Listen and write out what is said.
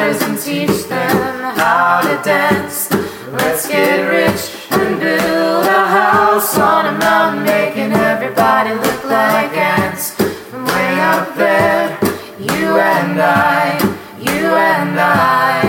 boys and teach them how to dance. Let's get rich and build a house on a mountain, making everybody look like ants. From way up there, you and I, you and I.